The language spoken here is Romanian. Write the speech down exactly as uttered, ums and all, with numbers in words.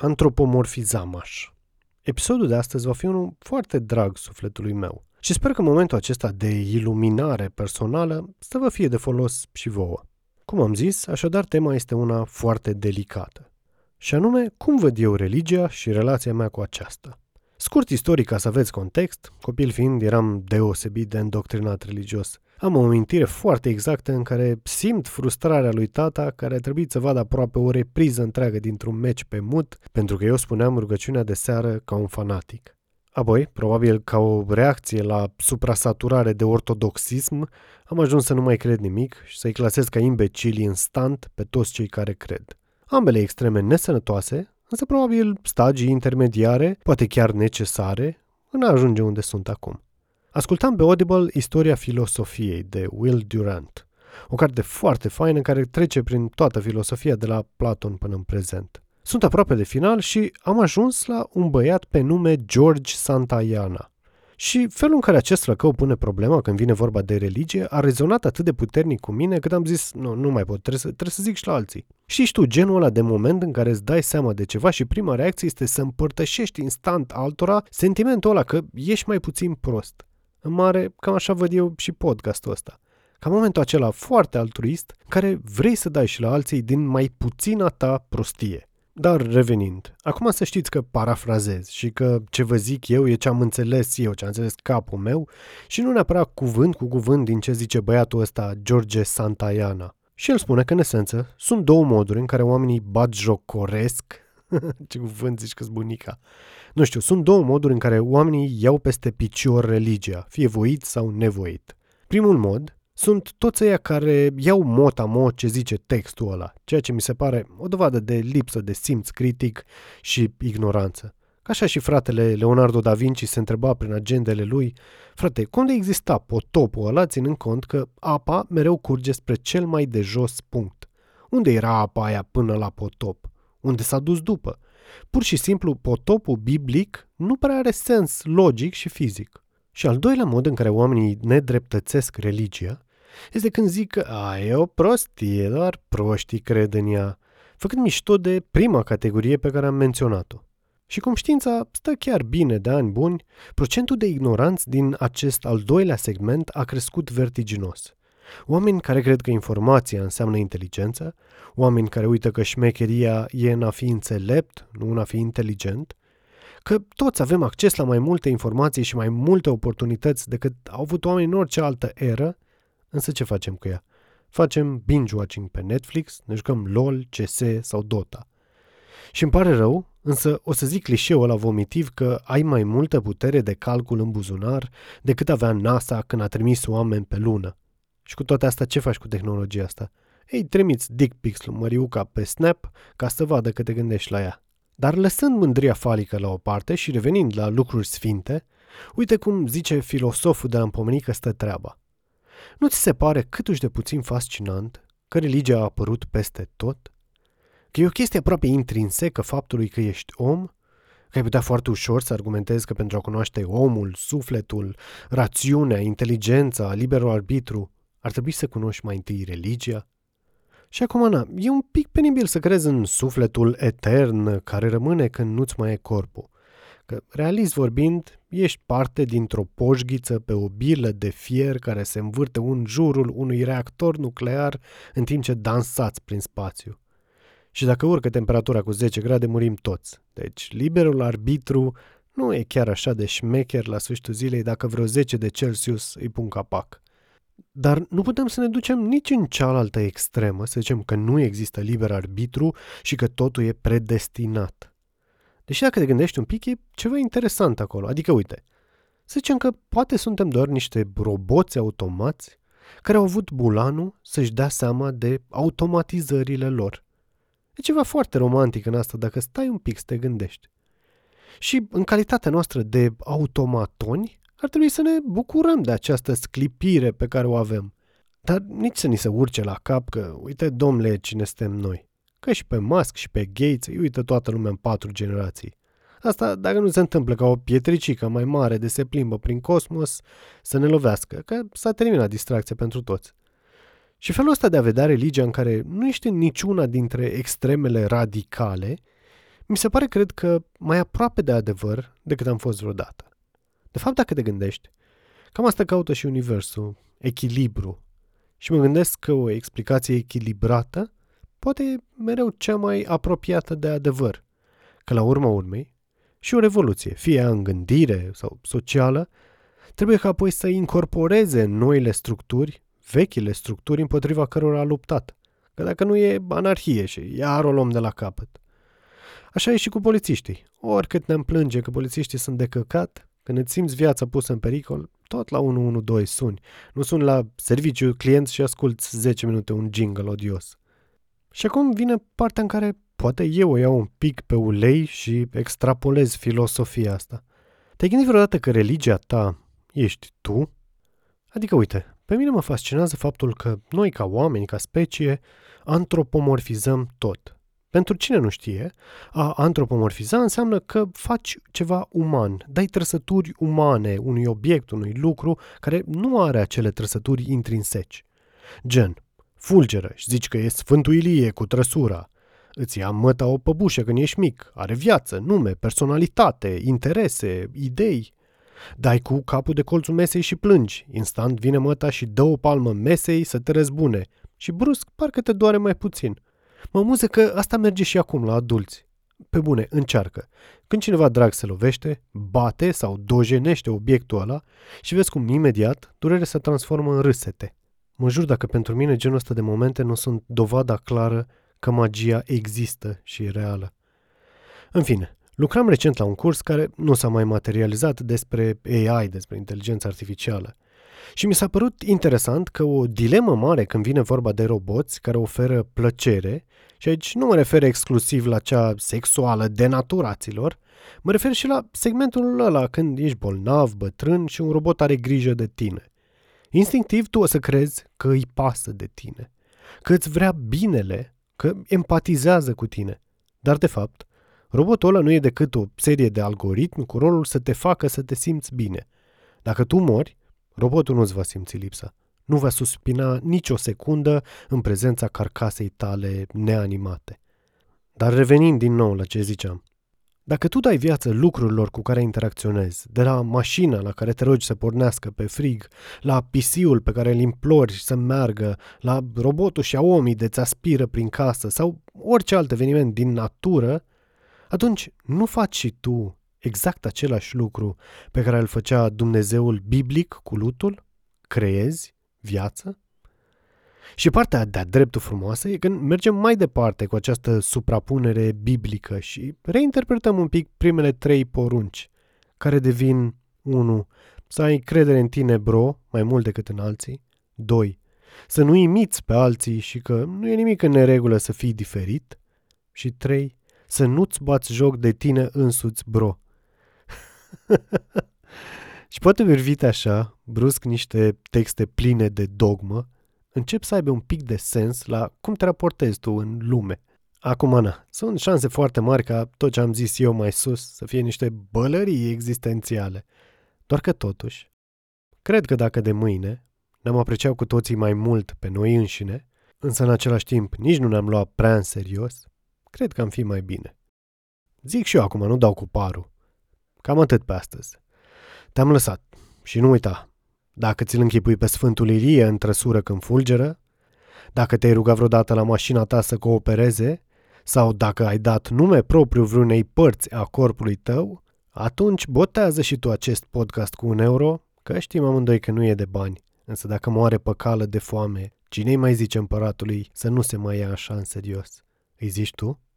Antropomorfizamaș. Episodul de astăzi va fi unul foarte drag sufletului meu și sper că momentul acesta de iluminare personală să vă fie de folos și vouă. Cum am zis, așadar tema este una foarte delicată. Și anume, cum văd eu religia și relația mea cu aceasta. Scurt istoric, ca să aveți context, copil fiind eram deosebit de îndoctrinat religios. Am o amintire foarte exactă în care simt frustrarea lui tata care a trebuit să vadă aproape o repriză întreagă dintr-un meci pe mut pentru că eu spuneam rugăciunea de seară ca un fanatic. Apoi, probabil ca o reacție la suprasaturare de ortodoxism, am ajuns să nu mai cred nimic și să-i clasez ca imbecili instant pe toți cei care cred. Ambele extreme nesănătoase, însă probabil stagii intermediare, poate chiar necesare, în a ajunge unde sunt acum. Ascultam pe Audible Istoria Filosofiei de Will Durant, o carte foarte faină care trece prin toată filosofia de la Platon până în prezent. Sunt aproape de final și am ajuns la un băiat pe nume George Santayana. Și felul în care acest flăcău pune problema când vine vorba de religie a rezonat atât de puternic cu mine cât am zis, nu, nu mai pot, trebuie să, trebuie să zic și la alții. Și știi tu, genul ăla de moment în care îți dai seama de ceva și prima reacție este să împărtășești instant altora sentimentul ăla că ești mai puțin prost. În mare, cam așa văd eu și podcastul ăsta. Ca momentul acela foarte altruist, care vrei să dai și la alții din mai puțina ta prostie. Dar revenind, acum să știți că parafrazez și că ce vă zic eu e ce am înțeles eu, ce am înțeles capul meu și nu neapărat cuvânt cu cuvânt din ce zice băiatul ăsta George Santayana. Și el spune că, în esență, sunt două moduri în care oamenii batjocoresc. Ce cuvânt zici că-s bunica. Nu știu, sunt două moduri în care oamenii iau peste picior religia, fie voit sau nevoit. Primul mod, sunt toți ăia care iau mot-a-mot ce zice textul ăla, ceea ce mi se pare o dovadă de lipsă de simț critic și ignoranță. Așa și fratele Leonardo da Vinci se întreba prin agendele lui, frate, cum de exista potopul ăla ținând cont că apa mereu curge spre cel mai de jos punct? Unde era apa aia până la potop? Unde s-a dus după? Pur și simplu, potopul biblic nu prea are sens logic și fizic. Și al doilea mod în care oamenii nedreptățesc religia este când zic că a, e o prostie, doar proștii cred în ea, făcând mișto de prima categorie pe care am menționat-o. Și cum știința stă chiar bine de ani buni, procentul de ignoranți din acest al doilea segment a crescut vertiginos. Oameni care cred că informația înseamnă inteligență, oameni care uită că șmecheria e în a fi înțelept, nu în a fi inteligent, că toți avem acces la mai multe informații și mai multe oportunități decât au avut oamenii în orice altă eră, însă ce facem cu ea? Facem binge-watching pe Netflix, ne jucăm LOL, C S sau Dota. Și îmi pare rău, însă o să zic clișeul ăla vomitiv că ai mai multă putere de calcul în buzunar decât avea NASA când a trimis oameni pe lună. Și cu toate astea, ce faci cu tehnologia asta? Ei, trimiți dick pics lui Măriuca pe Snap ca să vadă că te gândești la ea. Dar lăsând mândria falică la o parte și revenind la lucruri sfinte, uite cum zice filosoful de la împomeni că stă treaba. Nu ți se pare câtuși de puțin fascinant că religia a apărut peste tot? Că e o chestie aproape intrinsecă faptului că ești om? Că ai putea foarte ușor să argumentezi că pentru a cunoaște omul, sufletul, rațiunea, inteligența, liberul arbitru, ar trebui să cunoști mai întâi religia? Și acum, na, e un pic penibil să crezi în sufletul etern care rămâne când nu-ți mai e corpul. Că, realist vorbind, ești parte dintr-o poșghiță pe o bilă de fier care se învârte în jurul unui reactor nuclear în timp ce dansați prin spațiu. Și dacă urcă temperatura cu zece grade, murim toți. Deci, liberul arbitru nu e chiar așa de șmecher la sfârșitul zilei dacă vreo zece de Celsius îi pun capac. Dar nu putem să ne ducem nici în cealaltă extremă, să zicem că nu există liber arbitru și că totul e predestinat. Deși dacă te gândești un pic, e ceva interesant acolo. Adică, uite, să zicem că poate suntem doar niște roboți automați care au avut bulanul să-și dea seama de automatizările lor. E ceva foarte romantic în asta dacă stai un pic să te gândești. Și în calitatea noastră de automatoni, ar trebui să ne bucurăm de această sclipire pe care o avem. Dar nici să ni se urce la cap că, uite, domnule, cine suntem noi. Că și pe Musk și pe Gates îi uită toată lumea în patru generații. Asta dacă nu se întâmplă ca o pietricică mai mare de se plimbă prin cosmos să ne lovească, că s-a terminat distracția pentru toți. Și felul ăsta de a vedea religia în care nu ești în niciuna dintre extremele radicale, mi se pare, cred că, mai aproape de adevăr decât am fost vreodată. De fapt, dacă te gândești, cam asta caută și universul, echilibru. Și mă gândesc că o explicație echilibrată poate e mereu cea mai apropiată de adevăr. Că la urma urmei, și o revoluție, fie în gândire sau socială, trebuie ca apoi să incorporeze noile structuri, vechile structuri împotriva cărora a luptat. Că dacă nu e anarhie și iar o luăm de la capăt. Așa e și cu polițiștii. Oricât ne-am plânge că polițiștii sunt de căcat, când îți simți viața pusă în pericol, tot la unu unu doi suni. Nu suni la serviciu clienți și asculți zece minute un jingle odios. Și acum vine partea în care poate eu o iau un pic pe ulei și extrapolez filosofia asta. Te-ai gândit vreodată că religia ta ești tu? Adică, uite, pe mine mă fascinează faptul că noi, ca oameni, ca specie, antropomorfizăm tot. Pentru cine nu știe, a antropomorfiza înseamnă că faci ceva uman, dai trăsături umane unui obiect, unui lucru care nu are acele trăsături intrinseci. Gen, fulgeră și zici că e Sfântul Ilie cu trăsura. Îți ia măta o păbușă când ești mic, are viață, nume, personalitate, interese, idei. Dai cu capul de colțul mesei și plângi, instant vine măta și dă o palmă mesei să te răzbune și brusc parcă te doare mai puțin. Mă amuză că asta merge și acum la adulți. Pe bune, încearcă. Când cineva drag se lovește, bate sau dojenește obiectul ăla și vezi cum imediat durerea se transformă în râsete. Mă jur dacă pentru mine genul ăsta de momente nu sunt dovada clară că magia există și e reală. În fine, lucram recent la un curs care nu s-a mai materializat despre A I, despre inteligența artificială. Și mi s-a părut interesant că o dilemă mare când vine vorba de roboți care oferă plăcere, și aici nu mă refer exclusiv la cea sexuală de naturaților, mă refer și la segmentul ăla când ești bolnav, bătrân și un robot are grijă de tine. Instinctiv tu o să crezi că îi pasă de tine, că îți vrea binele, că empatizează cu tine. Dar de fapt, robotul ăla nu e decât o serie de algoritmi cu rolul să te facă să te simți bine. Dacă tu mori, robotul nu-ți va simți lipsa. Nu va suspina nicio secundă în prezența carcasei tale neanimate. Dar revenind din nou la ce ziceam. Dacă tu dai viață lucrurilor cu care interacționezi, de la mașina la care te rogi să pornească pe frig, la P C-ul pe care îl implori să meargă, la robotul Xiaomi de-ți aspiră prin casă sau orice alt eveniment din natură, atunci nu faci și tu exact același lucru pe care îl făcea Dumnezeul biblic cu lutul? Creezi viață? Și partea de-a dreptul frumoasă e când mergem mai departe cu această suprapunere biblică și reinterpretăm un pic primele trei porunci, care devin unu. Să ai încredere în tine, bro, mai mult decât în alții. doi. Să nu imiți pe alții și că nu e nimic în neregulă să fii diferit. Și trei. Să nu-ți bați joc de tine însuți, bro. Și poate virvite așa, brusc niște texte pline de dogmă, încep să aibă un pic de sens la cum te raportezi tu în lume. Acum, na, sunt șanse foarte mari ca tot ce am zis eu mai sus să fie niște bălării existențiale. Doar că totuși, cred că dacă de mâine ne-am apreciat cu toții mai mult pe noi înșine, însă în același timp nici nu ne-am luat prea în serios, cred că am fi mai bine. Zic și eu acum, nu dau cu parul. Cam atât pe astăzi. Te-am lăsat și nu uita, dacă ți-l închipui pe Sfântul Ilie în trăsură când fulgeră, dacă te-ai rugat vreodată la mașina ta să coopereze, sau dacă ai dat nume propriu vreunei părți a corpului tău, atunci botează și tu acest podcast cu un euro, că știm amândoi că nu e de bani, însă dacă moare pe cală de foame, cine-i mai zice împăratului să nu se mai ia așa în serios? Îi zici tu?